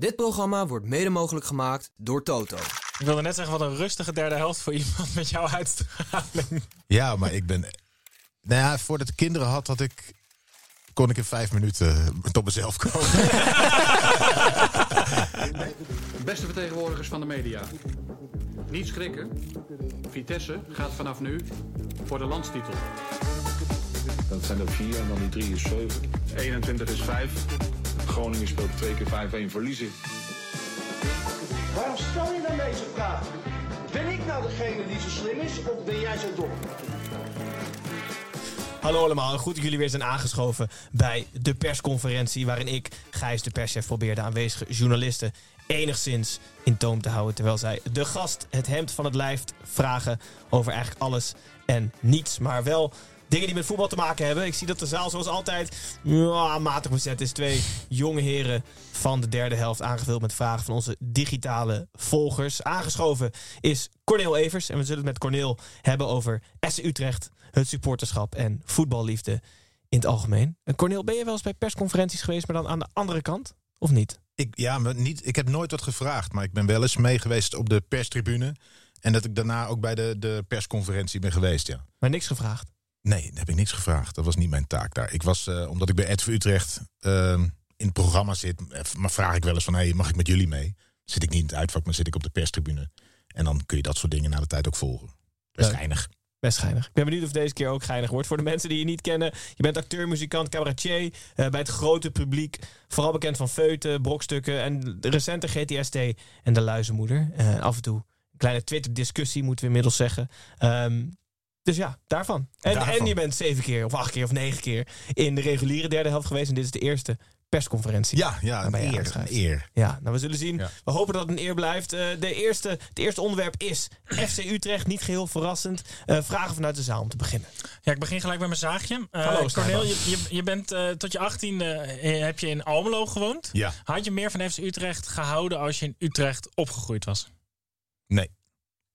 Dit programma wordt mede mogelijk gemaakt door Toto. Ik wilde net zeggen, wat een rustige derde helft voor iemand met jouw uitstraling. Ja, maar ik ben... Nou ja, voordat ik kinderen had, kon ik in 5 minuten tot mezelf komen. Beste vertegenwoordigers van de media. Niet schrikken. Vitesse gaat vanaf nu voor de landstitel. Dat zijn er 4 en dan die 3 is 7. 21 is 5. Groningen speelt 2 keer 5-1 verliezen. Waarom stel je dan deze vraag? Ben ik nou degene die zo slim is of ben jij zo dom? Hallo allemaal, goed dat jullie weer zijn aangeschoven bij de persconferentie, waarin ik, Gijs de perschef, probeerde aanwezige journalisten enigszins in toom te houden, terwijl zij de gast het hemd van het lijf vragen over eigenlijk alles en niets, maar wel dingen die met voetbal te maken hebben. Ik zie dat de zaal zoals altijd matig bezet is. 2 jonge heren van de derde helft, aangevuld met vragen van onze digitale volgers. Aangeschoven is Korneel Evers. En we zullen het met Korneel hebben over SC Utrecht, het supporterschap en voetballiefde in het algemeen. En Korneel, ben je wel eens bij persconferenties geweest, maar dan aan de andere kant? Of niet? Ik heb nooit wat gevraagd, maar ik ben wel eens mee geweest op de perstribune. En dat ik daarna ook bij de persconferentie ben geweest, ja. Maar niks gevraagd? Nee, daar heb ik niks gevraagd. Dat was niet mijn taak daar. Ik was, omdat ik bij RTV Utrecht in het programma zit, maar vraag ik wel eens van, hey, mag ik met jullie mee? Zit ik niet in het uitvak, maar zit ik op de perstribune. En dan kun je dat soort dingen na de tijd ook volgen. Best geinig. Best geinig. Ik ben benieuwd of deze keer ook geinig wordt. Voor de mensen die je niet kennen, je bent acteur, muzikant, cabaretier. Bij het grote publiek. Vooral bekend van feuten, brokstukken en de recente GTST en de Luizenmoeder. Af en toe een kleine Twitter-discussie, moeten we inmiddels zeggen. Dus ja, daarvan. En je bent 7 keer of 8 keer of 9 keer in de reguliere derde helft geweest. En dit is de eerste persconferentie. Ja, een eer. Ja, nou, we zullen zien. Ja. We hopen dat het een eer blijft. Het eerste onderwerp is FC Utrecht. Niet geheel verrassend. Vragen vanuit de zaal om te beginnen. Ja, ik begin gelijk bij mijn zaagje. Korneel, je bent tot je 18e heb je in Almelo gewoond. Ja. Had je meer van FC Utrecht gehouden als je in Utrecht opgegroeid was? Nee.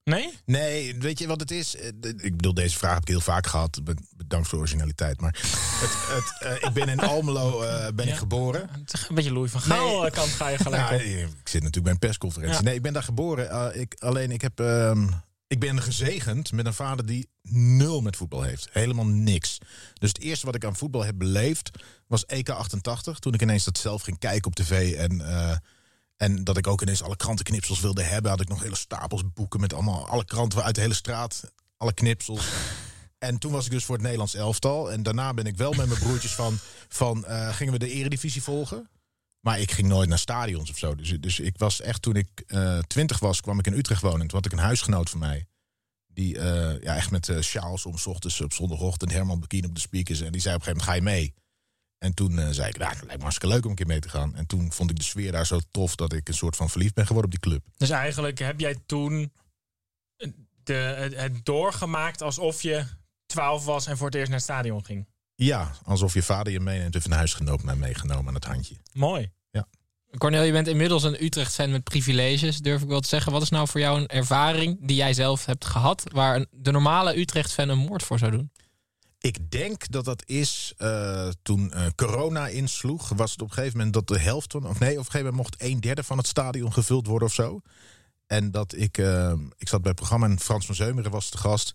Nee? Nee, weet je wat het is? Ik bedoel, deze vraag heb ik heel vaak gehad. Bedankt voor de originaliteit. Maar ik ben in Almelo ik geboren. Een beetje Louis van Gaal kant ga je gelijk op. Ik zit natuurlijk bij een persconferentie. Ja. Nee, ik ben daar geboren. Ik ben gezegend met een vader die 0 met voetbal heeft. Helemaal niks. Dus het eerste wat ik aan voetbal heb beleefd was EK88. Toen ik ineens dat zelf ging kijken op tv en dat ik ook ineens alle krantenknipsels wilde hebben, had ik nog hele stapels boeken met alle kranten uit de hele straat. Alle knipsels. En toen was ik dus voor het Nederlands elftal. En daarna ben ik wel met mijn broertjes gingen we de eredivisie volgen. Maar ik ging nooit naar stadions of zo. Dus ik was echt, toen ik 20 was, kwam ik in Utrecht wonen. En toen had ik een huisgenoot van mij. Die echt met sjaals om 's ochtends op zondagochtend Herman Bekien op de speakers. En die zei op een gegeven moment, ga je mee? En toen zei ik, het lijkt me hartstikke leuk om een keer mee te gaan. En toen vond ik de sfeer daar zo tof dat ik een soort van verliefd ben geworden op die club. Dus eigenlijk heb jij toen het doorgemaakt alsof je 12 was en voor het eerst naar het stadion ging? Ja, alsof je vader je meeneemt, heeft een huisgenoot mij meegenomen aan het handje. Mooi. Ja. Korneel, je bent inmiddels een Utrecht-fan met privileges, durf ik wel te zeggen. Wat is nou voor jou een ervaring die jij zelf hebt gehad, waar de normale Utrecht-fan een moord voor zou doen? Ik denk dat is toen corona insloeg, was het op een gegeven moment dat de helft van, op een gegeven moment mocht 1/3 van het stadion gevuld worden of zo. En dat ik zat bij het programma en Frans van Seumeren was de gast.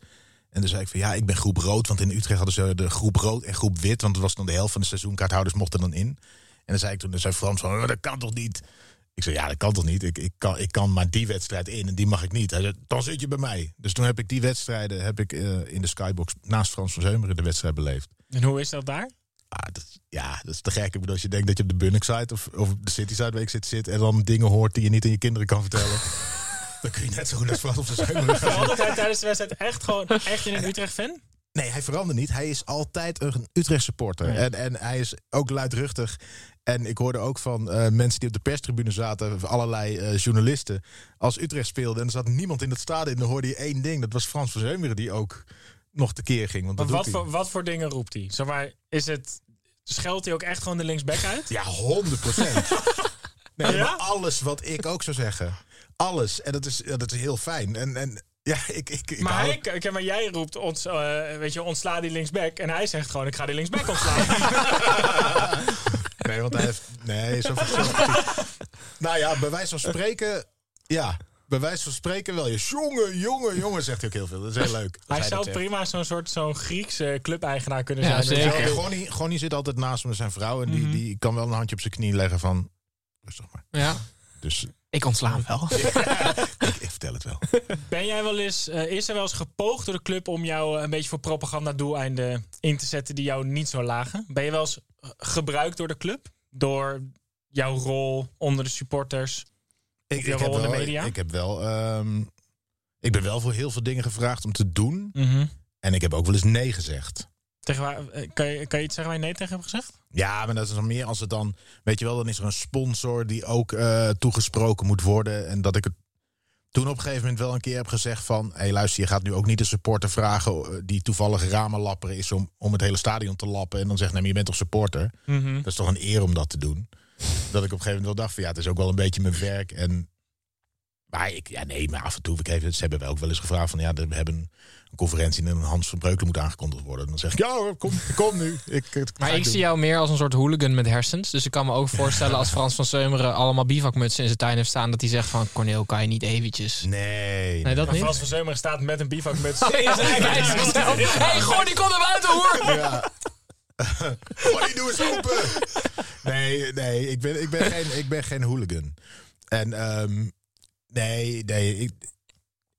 En toen zei ik van ik ben groep rood, want in Utrecht hadden ze de groep rood en groep wit, want het was dan de helft van de seizoenkaarthouders mochten dan in. En toen zei Frans van, dat kan toch niet? Ik zei, dat kan toch niet? Ik kan maar die wedstrijd in en die mag ik niet. Hij zei, dan zit je bij mij. Dus toen heb ik die wedstrijden in de Skybox naast Frans van Seumeren de wedstrijd beleefd. En hoe is dat daar? Dat is te gek. Ik bedoel, als je denkt dat je op de Bunnikside of op de Cityside zit en dan dingen hoort die je niet aan je kinderen kan vertellen. Dan kun je net zo goed als Frans van Seumeren gaan. Altijd tijdens de wedstrijd echt in een Utrecht-fan? Nee, hij verandert niet. Hij is altijd een Utrecht supporter. Nee. En hij is ook luidruchtig. En ik hoorde ook van mensen die op de perstribune zaten, allerlei journalisten, als Utrecht speelde en er zat niemand in het stadion, dan hoorde je één ding. Dat was Frans van Seumeren die ook nog tekeer ging. Want wat voor dingen roept hij? Zeg maar, is het, scheldt hij ook echt gewoon de linksback uit? Ja, 100%. Nee, ja? Maar alles wat ik ook zou zeggen. Alles. En dat is heel fijn. En ja, maar jij roept ons, ontsla die linksback. En hij zegt gewoon, ik ga die linksback ontslaan. Nee, want hij heeft... Nee, zo Nou ja, bij wijze van spreken... Ja, bij wijze van spreken wel. Jongen, zegt hij ook heel veel. Dat is heel leuk. Hij zou prima zo'n Griekse clubeigenaar kunnen zijn. Ja, zeker. Gonnie zit altijd naast hem, zijn vrouw. En die kan wel een handje op zijn knie leggen van... Rustig maar. Ja. Dus... Ik ontsla hem wel. Ja, ik vertel het wel. Is er wel eens gepoogd door de club om jou een beetje voor propagandadoeleinden in te zetten die jou niet zo lagen? Ben je wel eens gebruikt door de club? Door jouw rol onder de supporters? Jouw rol onder de media? Ik ben wel voor heel veel dingen gevraagd om te doen. Mm-hmm. En ik heb ook wel eens nee gezegd. Kan je iets zeggen waar je nee tegen hebt gezegd? Ja, maar dat is nog meer als het dan... Weet je wel, dan is er een sponsor die ook toegesproken moet worden. En dat ik het toen op een gegeven moment wel een keer heb gezegd van... Hé, luister, je gaat nu ook niet de supporter vragen die toevallig ramenlapper is... om het hele stadion te lappen. En dan zegt, nee, maar je bent toch supporter? Mm-hmm. Dat is toch een eer om dat te doen? Dat ik op een gegeven moment wel dacht van... Ja, het is ook wel een beetje mijn werk. En... Maar af en toe, ze hebben wij ook wel eens gevraagd van... Ja, we hebben een conferentie en een Hans van Breukelen moet aangekondigd worden. En dan zeg ik, ja hoor, kom nu. Ik zie jou meer als een soort hooligan met hersens. Dus ik kan me ook voorstellen als Frans van Seumeren... allemaal bivakmutsen in zijn tuin heeft staan... dat hij zegt van, Korneel, kan je niet eventjes? Nee, dat niet. Frans van Seumeren staat met een bivakmuts... Hé, gooi die kon naar buiten, hoor! Ja. Gooi, doe eens open! Nee, ik ben geen hooligan. En... Nee.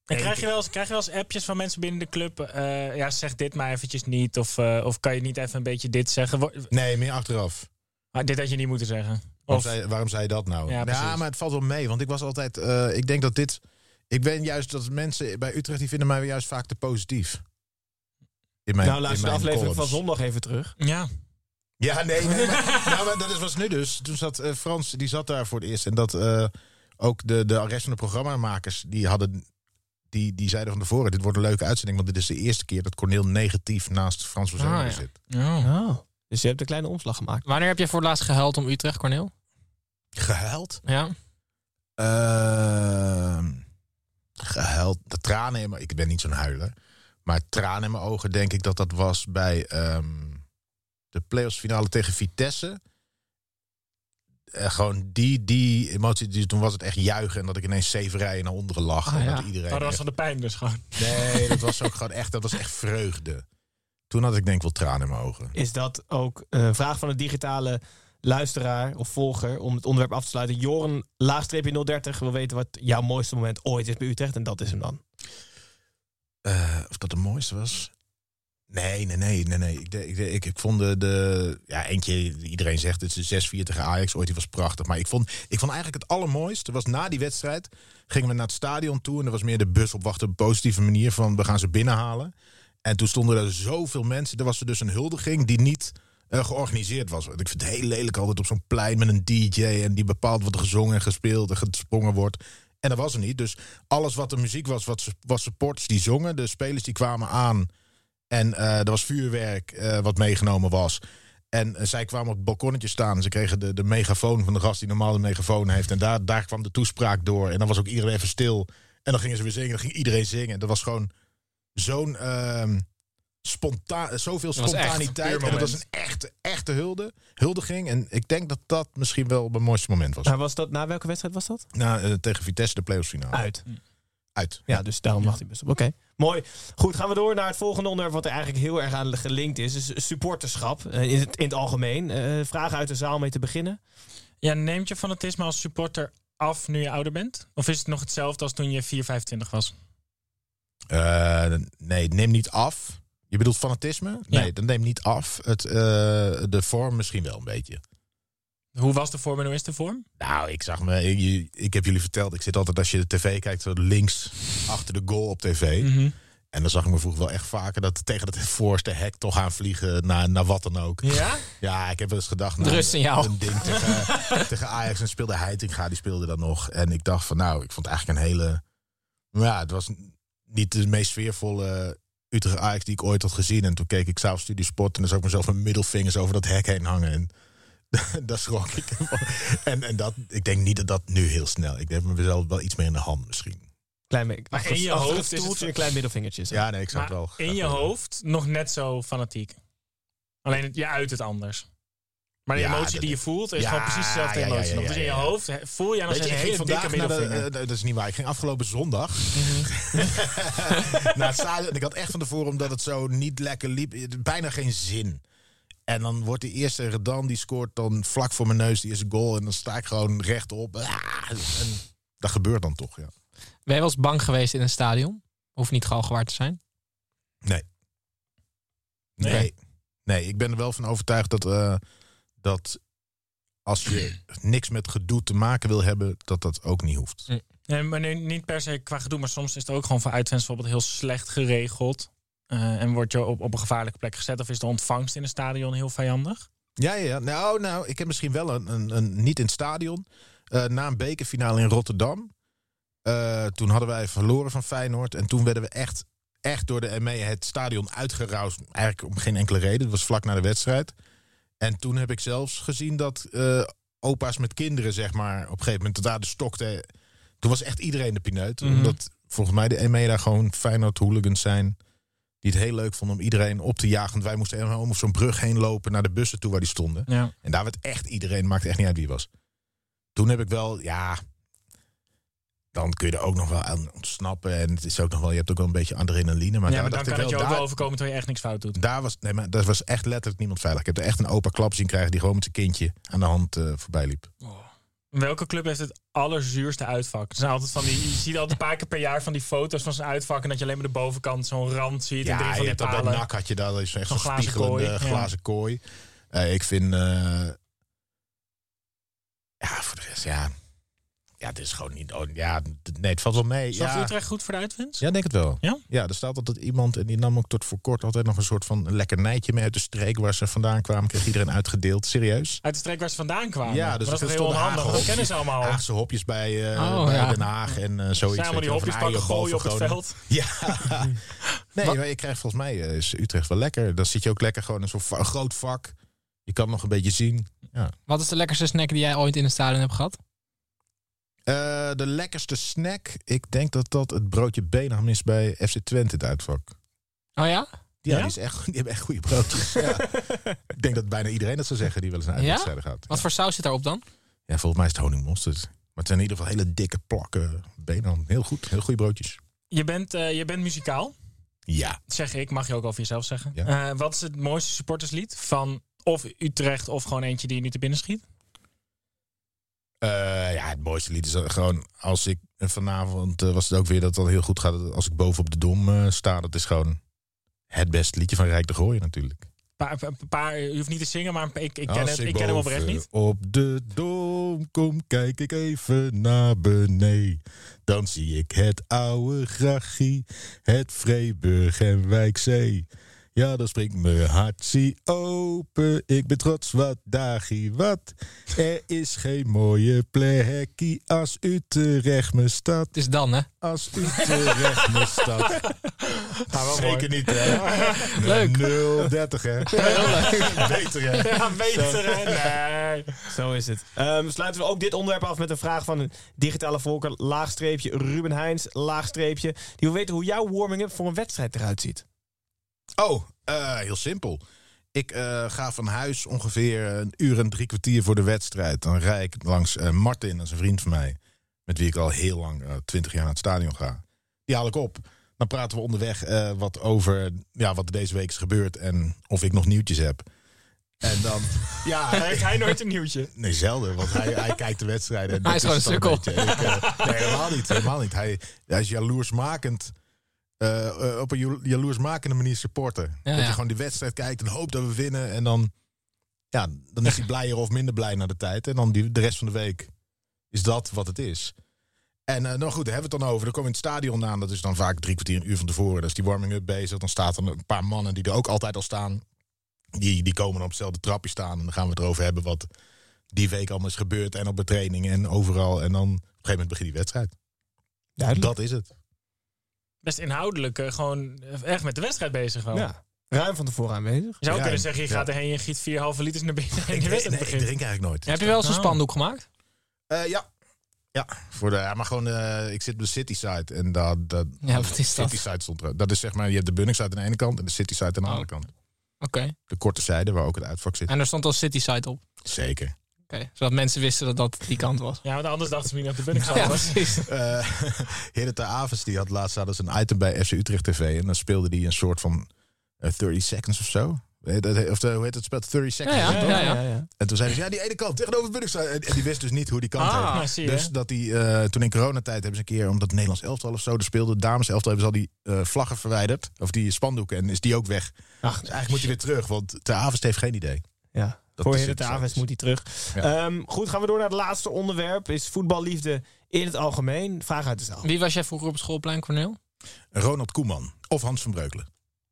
Krijg je wel eens appjes van mensen binnen de club? Zeg dit maar eventjes niet. Of kan je niet even een beetje dit zeggen? Nee, meer achteraf. Maar dit had je niet moeten zeggen. Waarom zei je dat nou? Ja, maar het valt wel mee. Want ik was altijd... ik denk dat dit... Ik ben juist dat mensen bij Utrecht... die vinden mij juist vaak te positief. Luister de aflevering van zondag even terug. Ja. Ja, nee. Maar dat was nu dus. Toen zat Frans, die zat daar voor het eerst. En dat... Ook de rest van de programmamakers die zeiden van tevoren... dit wordt een leuke uitzending, want dit is de eerste keer... dat Korneel negatief naast Frans van Seumeren zit. Ja. Oh. Dus je hebt een kleine omslag gemaakt. Wanneer heb je voor het laatst gehuild om Utrecht, Korneel? Gehuild? Ja. Gehuild. De tranen in mijn... Ik ben niet zo'n huiler. Maar tranen in mijn ogen denk ik dat was bij de playoffs finale tegen Vitesse... Gewoon die emotie, toen was het echt juichen en dat ik ineens 7 rijen naar onderen lag. En dat iedereen dat was van de pijn dus gewoon. Nee, dat was ook gewoon echt, dat was echt vreugde. Toen had ik denk wel tranen in mijn ogen. Is dat ook een vraag van een digitale luisteraar of volger om het onderwerp af te sluiten? Joren, _ 030, wil weten wat jouw mooiste moment ooit is bij Utrecht en dat is hem dan. Of dat de mooiste was? Nee. Ik vond eentje, iedereen zegt het is de 6-4 tegen Ajax ooit, die was prachtig. Maar ik vond eigenlijk het allermooiste, was na die wedstrijd, gingen we naar het stadion toe en er was meer de bus opwachten op een positieve manier van we gaan ze binnenhalen. En toen stonden er zoveel mensen, er was er dus een huldiging die niet georganiseerd was. Ik vind het heel lelijk altijd op zo'n plein met een DJ en die bepaalt wat er gezongen en gespeeld en gesprongen wordt. En dat was er niet, dus alles wat de muziek was supporters die zongen, de spelers die kwamen aan. En er was vuurwerk wat meegenomen was. En zij kwamen op het balkonnetje staan. En ze kregen de megafoon van de gast die normaal de megafoon heeft. En daar kwam de toespraak door. En dan was ook iedereen even stil. En dan gingen ze weer zingen. Dan ging iedereen zingen. En dat was gewoon zo'n zoveel spontaniteit. En dat was een echte huldiging. En ik denk dat dat misschien wel mijn mooiste moment was. Maar was dat, na welke wedstrijd was dat? Tegen Vitesse, de playoffs finale. Uit. Ja, dus daarom mag hij best op. Oké. Mooi. Goed, gaan we door naar het volgende onderwerp... wat er eigenlijk heel erg aan gelinkt is. Dus supporterschap in het algemeen. Vragen uit de zaal mee te beginnen. Ja, neemt je fanatisme als supporter af nu je ouder bent? Of is het nog hetzelfde als toen je 25 was? Nee, neem niet af. Je bedoelt fanatisme? Ja. Nee, dat neemt niet af. De vorm misschien wel een beetje. Hoe was de vorm en hoe is de vorm? Nou, ik heb jullie verteld. Ik zit altijd als je de tv kijkt, zo links achter de goal op tv. Mm-hmm. En dan zag ik me vroeger wel echt vaker dat tegen dat voorste hek toch gaan vliegen naar wat dan ook. Ja? Ja, ik heb wel eens gedacht... Nou, rustsignaal. Een ding tegen Ajax en speelde Heitinga, die speelde dan nog. En ik dacht van nou, ik vond eigenlijk een hele... Ja, het was niet de meest sfeervolle Utrecht Ajax die ik ooit had gezien. En toen keek ik s'avonds Studiosport en dan zag ik mezelf mijn middelvingers over dat hek heen hangen. En dat schrok ik. En dat, ik denk niet dat nu heel snel... Ik heb mezelf wel iets meer in de hand misschien. Klein maar in je hoofd is het een klein middelvingertje. Zo. Ja, nee, ik zou het wel. In je hoofd nog net zo fanatiek. Alleen je uit het anders. Maar de emotie die je voelt is gewoon precies dezelfde emotie. Dus in je hoofd voel jij nog steeds een hele dikke middelvinger. Dat is niet waar. Ik ging afgelopen zondag. Naar het stadion. Ik had echt van tevoren, omdat het zo niet lekker liep, bijna geen zin. En dan wordt de eerste Redan, die scoort dan vlak voor mijn neus die is goal. En dan sta ik gewoon rechtop. En dat gebeurt dan toch, ja. Ben je wel eens bang geweest in een stadion? Hoeft niet galgenwaard te zijn? Nee, ik ben er wel van overtuigd dat als je niks met gedoe te maken wil hebben, dat ook niet hoeft. Nee, maar nu, niet per se qua gedoe, maar soms is het ook gewoon voor uitfans bijvoorbeeld heel slecht geregeld. En word je op een gevaarlijke plek gezet of is de ontvangst in een stadion heel vijandig? Ja. Nou, ik heb misschien wel een niet in het stadion. Na een bekerfinale in Rotterdam. Toen hadden wij verloren van Feyenoord. En toen werden we echt door de ME het stadion uitgeroust. Eigenlijk om geen enkele reden. Het was vlak na de wedstrijd. En toen heb ik zelfs gezien dat opa's met kinderen, zeg maar, op een gegeven moment daar de stokte. Toen was echt iedereen de pineut. Mm-hmm. Omdat volgens mij de ME daar gewoon Feyenoord hooligans zijn. Die het heel leuk vonden om iedereen op te jagen. Want wij moesten helemaal om zo'n brug heen lopen naar de bussen toe waar die stonden. Ja. En daar werd echt iedereen, maakte echt niet uit wie het was. Toen heb ik wel, dan kun je er ook nog wel aan ontsnappen. En het is ook nog wel, je hebt ook wel een beetje adrenaline. Maar, maar dan kan het je ook wel overkomen terwijl je echt niks fout doet. Daar was echt letterlijk niemand veilig. Ik heb er echt een opa klap zien krijgen die gewoon met zijn kindje aan de hand voorbij liep. Oh. Welke club heeft het allerzuurste uitvak? Zijn altijd van die, je ziet altijd een paar keer per jaar van die foto's van zijn uitvak. En dat je alleen maar de bovenkant zo'n rand ziet. Ja, en drie van die palen. Bij NAC had je daar echt zo'n spiegelende glazen kooi. Ik vind... voor de rest, ja, het is gewoon niet... nee, het valt wel mee. Zag Utrecht goed voor de uitwinst? Ja, denk het wel. Ja? Ja, er staat altijd iemand... en die nam ook tot voor kort altijd nog een soort van lekkernijtje mee uit de streek waar ze vandaan kwamen. Kreeg iedereen uitgedeeld. Serieus. Uit de streek waar ze vandaan kwamen? Ja, dus dat is heel onhandig. Dat kennen ze allemaal al. Haagse hopjes bij Den Haag en zoiets. Zijn allemaal die hopjes pakken, gooien op het veld. Ja. Nee, maar je krijgt volgens mij... is Utrecht wel lekker. Dan zit je ook lekker gewoon in zo'n groot vak. Je kan nog een beetje zien. Ja. Wat is de lekkerste snack die jij ooit in een stadion hebt gehad? De lekkerste snack, ik denk dat het broodje Benham is bij FC Twente het uitvak. Oh ja? Ja, die hebben echt goede broodjes. Ja. Ik denk dat bijna iedereen dat zou zeggen die wel eens naar uitwedstrijden gaat. Wat voor saus zit daarop dan? Ja, volgens mij is het honingmosterd. Maar het zijn in ieder geval hele dikke plakken Benham. Heel goed, heel goede broodjes. Je bent muzikaal? Ja. Zeg ik, mag je ook over jezelf zeggen. Ja. Wat is het mooiste supporterslied van of Utrecht of gewoon eentje die je nu te binnen schiet? Het mooiste lied is gewoon als ik vanavond was het ook weer dat het heel goed gaat als ik boven op de Dom sta. Dat is gewoon het beste liedje van Rijk de Gooier natuurlijk. Je hoeft niet te zingen, maar ik ken hem oprecht niet. Op de Dom kom, kijk ik even naar beneden. Dan zie ik het oude Grachie, het Vreeburg en Wijkzee. Ja, dan springt mijn hart, zie open, ik ben trots, wat dagie, wat. Er is geen mooie plekkie als Utrecht mijn stad. Het is dan, hè? Als Utrecht mijn stad. Zeker niet, hè? Leuk. 030, hè? Beter, hè? Ja, beter, hè? Nee. Zo is het. Sluiten we ook dit onderwerp af met een vraag van een digitale volker, _ Ruben Heijns, _ Die wil weten hoe jouw warming-up voor een wedstrijd eruit ziet. Oh, heel simpel. Ik ga van huis ongeveer 1 uur en 3 kwartier voor de wedstrijd. Dan rijd ik langs Martin, dat is een vriend van mij. Met wie ik al heel lang, 20 jaar, naar het stadion ga. Die haal ik op. Dan praten we onderweg wat over wat er deze week is gebeurd. En of ik nog nieuwtjes heb. En dan... heeft hij nooit een nieuwtje? Nee, zelden. Want hij kijkt de wedstrijden. En hij is gewoon een sukkel. Nee, helemaal niet. Hij is jaloersmakend... op een jaloersmakende manier supporten. Dat je gewoon die wedstrijd kijkt en hoopt dat we winnen. En dan is hij blijer of minder blij na de tijd. En dan de rest van de week is dat wat het is. En nou goed, daar hebben we het dan over. Dan kom je in het stadion aan. Dat is dan vaak 3 kwartier, een uur van tevoren. Dus die warming-up bezig. Dan staat er een paar mannen die er ook altijd al staan. Die komen dan op hetzelfde trapje staan. En dan gaan we het erover hebben wat die week allemaal is gebeurd. En op de training en overal. En dan op een gegeven moment begint die wedstrijd. Duidelijk. Dat is het. Best inhoudelijk. Gewoon echt met de wedstrijd bezig. Gewoon. Ja. Ruim van tevoren aanwezig. Je zou kunnen zeggen, je gaat erheen en je giet 4,5 liters naar binnen. Ik drink eigenlijk nooit. Heb je wel zo'n spandoek gemaakt? Ja. Ja, maar gewoon, ik zit op de Cityside. En wat is dat? Cityside stond er. Dat is zeg maar, je hebt de Bunnikside aan de ene kant en de Cityside aan de andere kant. Oké. De korte zijde waar ook het uitvak zit. En er stond al Cityside op? Zeker. Oké, zodat mensen wisten dat dat die kant was. Ja, want anders dachten ze niet dat de Bunnikside was. Ja, precies. Heerde ter Avens, die had laatst een item bij FC Utrecht TV. En dan speelde die een soort van 30 seconds of zo. Of hoe heet het spel? 30 seconds. Ja. En toen zeiden ze, die ene kant, tegenover Bunnikside. En die wist dus niet hoe die kant heet. Zie je, dus dat die, toen in coronatijd hebben ze een keer, omdat het Nederlands elftal of zo er speelde, dames elftal, hebben ze al die vlaggen verwijderd. Of die spandoeken. En is die ook weg. Dus eigenlijk moet hij weer terug, want ter Avest heeft geen idee. Ja, voor ter Avest moet hij terug. Ja. Goed, gaan we door naar het laatste onderwerp. Is voetballiefde in het algemeen? Vraag uit de zaal. Wie was jij vroeger op het schoolplein, Korneel? Ronald Koeman. Of Hans van Breukelen.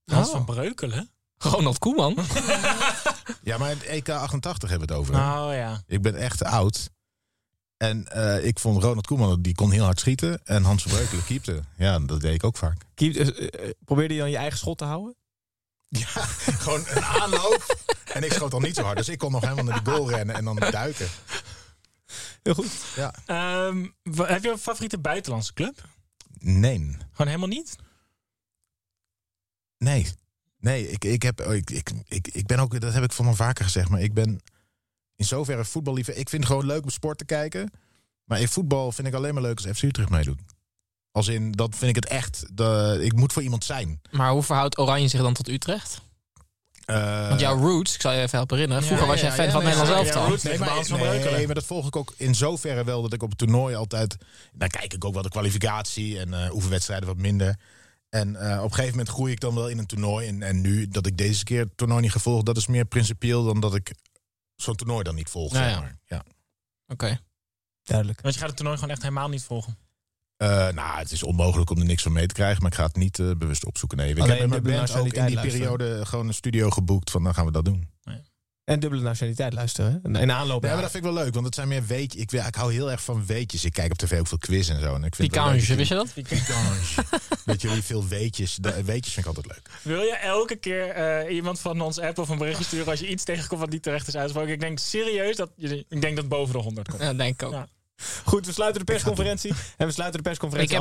Hans van Breukelen? Ronald Koeman? Ja, maar in EK88 hebben we het over. Oh ja. Ik ben echt oud. En ik vond Ronald Koeman, die kon heel hard schieten. En Hans van Breukelen keepte. Ja, dat deed ik ook vaak. Probeerde je dan je eigen schot te houden? Ja, gewoon een aanloop. En ik schoot al niet zo hard. Dus ik kon nog helemaal naar de goal rennen en dan duiken. Heel goed. Ja. Heb je een favoriete buitenlandse club? Nee. Gewoon helemaal niet? Nee. Nee, ik ben ook, dat heb ik van me vaker gezegd, maar ik ben in zoverre voetballiefhebber. Ik vind het gewoon leuk om sport te kijken, maar in voetbal vind ik alleen maar leuk als FC Utrecht meedoet. Als in, dat vind ik het echt, ik moet voor iemand zijn. Maar hoe verhoudt Oranje zich dan tot Utrecht? Want jouw roots, ik zal je even helpen herinneren, vroeger was jij fan van Nederland elftal. Maar dat volg ik ook in zoverre wel, dat ik op het toernooi altijd, dan kijk ik ook wel de kwalificatie en oefenwedstrijden wat minder. En op een gegeven moment groei ik dan wel in een toernooi. En nu, dat ik deze keer het toernooi niet ga volgen, dat is meer principieel dan dat ik zo'n toernooi dan niet volg. Ja. Oké. Duidelijk. Want je gaat het toernooi gewoon echt helemaal niet volgen? Het is onmogelijk om er niks van mee te krijgen. Maar ik ga het niet bewust opzoeken. Nee, ik heb met mijn band ook in die periode gewoon een studio geboekt. Van dan gaan we dat doen. Ja. En dubbele nationaliteit luisteren. In aanloop. Ja, maar dat vind ik wel leuk. Want het zijn meer weetjes. Ik hou heel erg van weetjes. Ik kijk op tv ook veel quiz en zo. En ik vind Picange, wist je dat? Picange. Weet jullie veel weetjes? Weetjes vind ik altijd leuk. Wil je elke keer iemand van ons app of een berichtje sturen als je iets tegenkomt wat niet terecht is uitgesproken? Ik denk serieus dat boven de 100 komt. Ja, denk ik ook. Ja. Goed, we sluiten de persconferentie.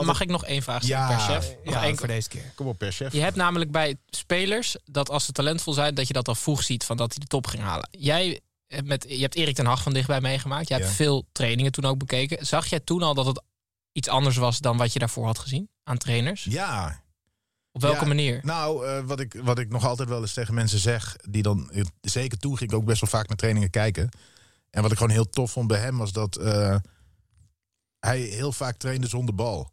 Mag ik nog één vraag stellen, perschef? Voor deze keer. Kom op, perschef. Je hebt namelijk bij spelers dat als ze talentvol zijn, dat je dat al vroeg ziet, van dat hij de top ging halen. Je hebt Erik ten Hag van dichtbij meegemaakt. Jij hebt veel trainingen toen ook bekeken. Zag jij toen al dat het iets anders was dan wat je daarvoor had gezien aan trainers? Ja. Op welke manier? Nou, wat ik nog altijd wel eens tegen mensen zeg, die dan, zeker toen ging ik ook best wel vaak naar trainingen kijken. En wat ik gewoon heel tof vond bij hem was dat hij heel vaak trainde zonder bal.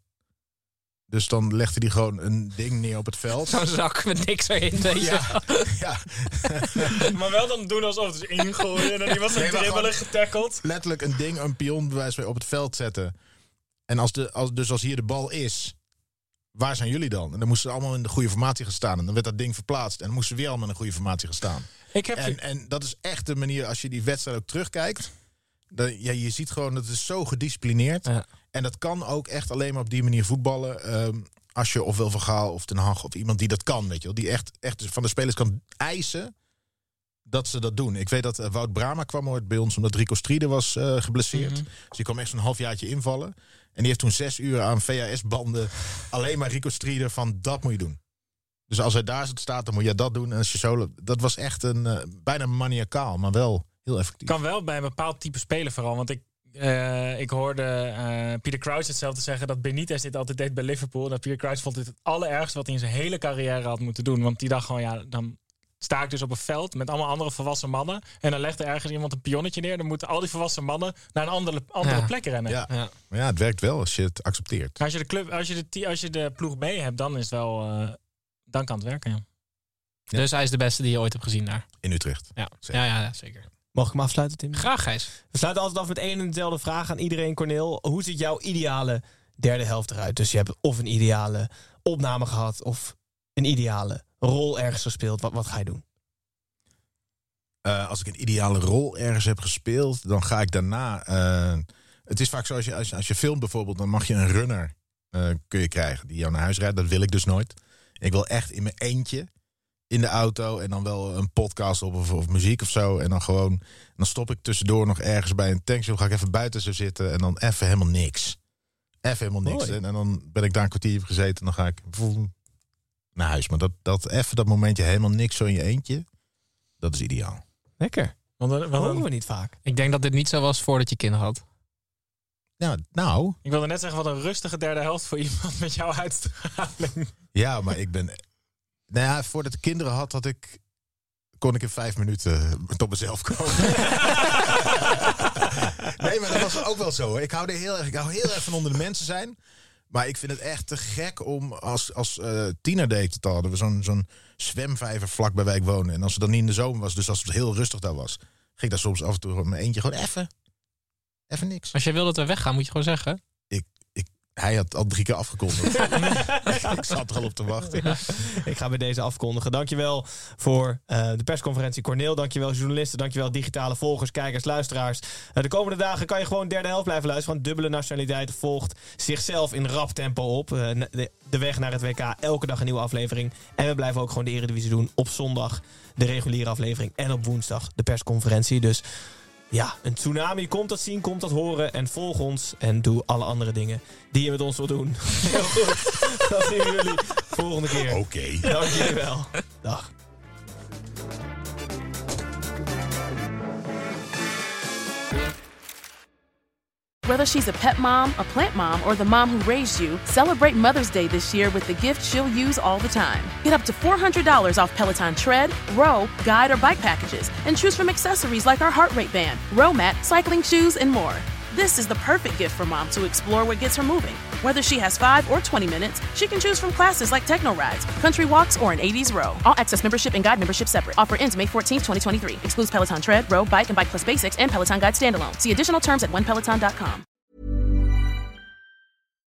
Dus dan legde hij gewoon een ding neer op het veld. Zo'n zak met niks erin. Ja. Maar wel dan doen alsof het is ingooien. En dan iemand met dribbelen getackeld. Letterlijk een ding, een pion bij wijze van op het veld zetten. En als hier de bal is, waar zijn jullie dan? En dan moesten ze allemaal in de goede formatie gaan staan. En dan werd dat ding verplaatst. En dan moesten ze weer allemaal in de goede formatie gaan staan. En dat is echt de manier, als je die wedstrijd ook terugkijkt. Je ziet gewoon, dat het is zo gedisciplineerd. Ja. En dat kan ook echt alleen maar op die manier voetballen. Als je ofwel Van Gaal of Ten Hag of iemand die dat kan, weet je wel. Die echt van de spelers kan eisen dat ze dat doen. Ik weet dat Wout Brama kwam ooit bij ons omdat Rico Strieden was geblesseerd. Mm-hmm. Dus die kwam echt zo'n halfjaartje invallen. En die heeft toen 6 uur aan VHS-banden alleen maar Rico Strieden van dat moet je doen. Dus als hij daar staat, dan moet je dat doen. En als je zo, dat was echt een bijna maniakaal, maar wel heel effectief. Kan wel bij een bepaald type speler vooral. Want ik hoorde Peter Kruijs hetzelfde zeggen, dat Benitez dit altijd deed bij Liverpool. Dat Peter Kruijs vond dit het allerergste wat hij in zijn hele carrière had moeten doen. Want die dacht gewoon, dan sta ik dus op een veld met allemaal andere volwassen mannen. En dan legt er ergens iemand een pionnetje neer. Dan moeten al die volwassen mannen naar een andere plek rennen. Ja. Maar ja, het werkt wel als je het accepteert. Als je de club, als je de ploeg mee hebt, dan is het wel, dan kan het werken. Ja. Ja. Dus hij is de beste die je ooit hebt gezien daar. In Utrecht. Ja, zeker. Mag ik hem afsluiten, Tim? Graag, Gijs. We sluiten altijd af met één en dezelfde vraag aan iedereen, Korneel. Hoe ziet jouw ideale derde helft eruit. Dus je hebt of een ideale opname gehad of een ideale rol ergens gespeeld. Wat ga je doen? Als ik een ideale rol ergens heb gespeeld, dan ga ik daarna... het is vaak zo, als je filmt bijvoorbeeld, dan mag je een runner kun je krijgen die jou naar huis rijdt. Dat wil ik dus nooit. Ik wil echt in mijn eentje in de auto en dan wel een podcast op of muziek of zo. En dan gewoon, dan stop ik tussendoor nog ergens bij een tankstation, ga ik even buiten zo zitten en dan even helemaal niks. En dan ben ik daar een kwartier gezeten en dan ga ik naar huis. Maar dat even dat momentje helemaal niks zo in je eentje, dat is ideaal. Lekker. Want dat horen we niet vaak. Ik denk dat dit niet zo was voordat je kinderen had. Nou, ik wilde net zeggen, wat een rustige derde helft voor iemand met jouw uitstraling. Ja, maar ik ben... Nou ja, voordat ik kinderen had, kon ik in 5 minuten tot mezelf komen. Nee, maar dat was ook wel zo. Ik hou heel erg van onder de mensen zijn. Maar ik vind het echt te gek om... Als tiener deed ik het al. Hadden we zo'n zwemvijver vlak bij wijk wonen. En als het dan niet in de zomer was, dus als het heel rustig daar was... ging ik daar soms af en toe met mijn eentje gewoon even niks. Als jij wil dat we weggaan, moet je gewoon zeggen. Hij had al 3 keer afgekondigd. Ik zat er al op te wachten. Ik ga bij deze afkondigen. Dankjewel voor de persconferentie, Korneel. Dankjewel journalisten, dankjewel digitale volgers, kijkers, luisteraars. De komende dagen kan je gewoon derde helft blijven luisteren. Want dubbele nationaliteit volgt zichzelf in rap tempo op. De weg naar het WK. Elke dag een nieuwe aflevering. En we blijven ook gewoon de Eredivisie doen. Op zondag de reguliere aflevering. En op woensdag de persconferentie. Dus... ja, een tsunami. Komt dat zien, komt dat horen. En volg ons en doe alle andere dingen die je met ons wilt doen. Heel goed. Dat zien jullie volgende keer. Oké. Dank jullie wel. Dag. Whether she's a pet mom, a plant mom, or the mom who raised you, celebrate Mother's Day this year with the gift she'll use all the time. Get up to $400 off Peloton tread, row, guide, or bike packages, and choose from accessories like our heart rate band, row mat, cycling shoes, and more. This is the perfect gift for mom to explore what gets her moving. Whether she has 5 or 20 minutes, she can choose from classes like techno rides, country walks, or an 80s row. All access membership and guide membership separate. Offer ends May 14th, 2023. Excludes Peloton Tread, Row, Bike, and Bike Plus Basics and Peloton Guide Standalone. See additional terms at onepeloton.com.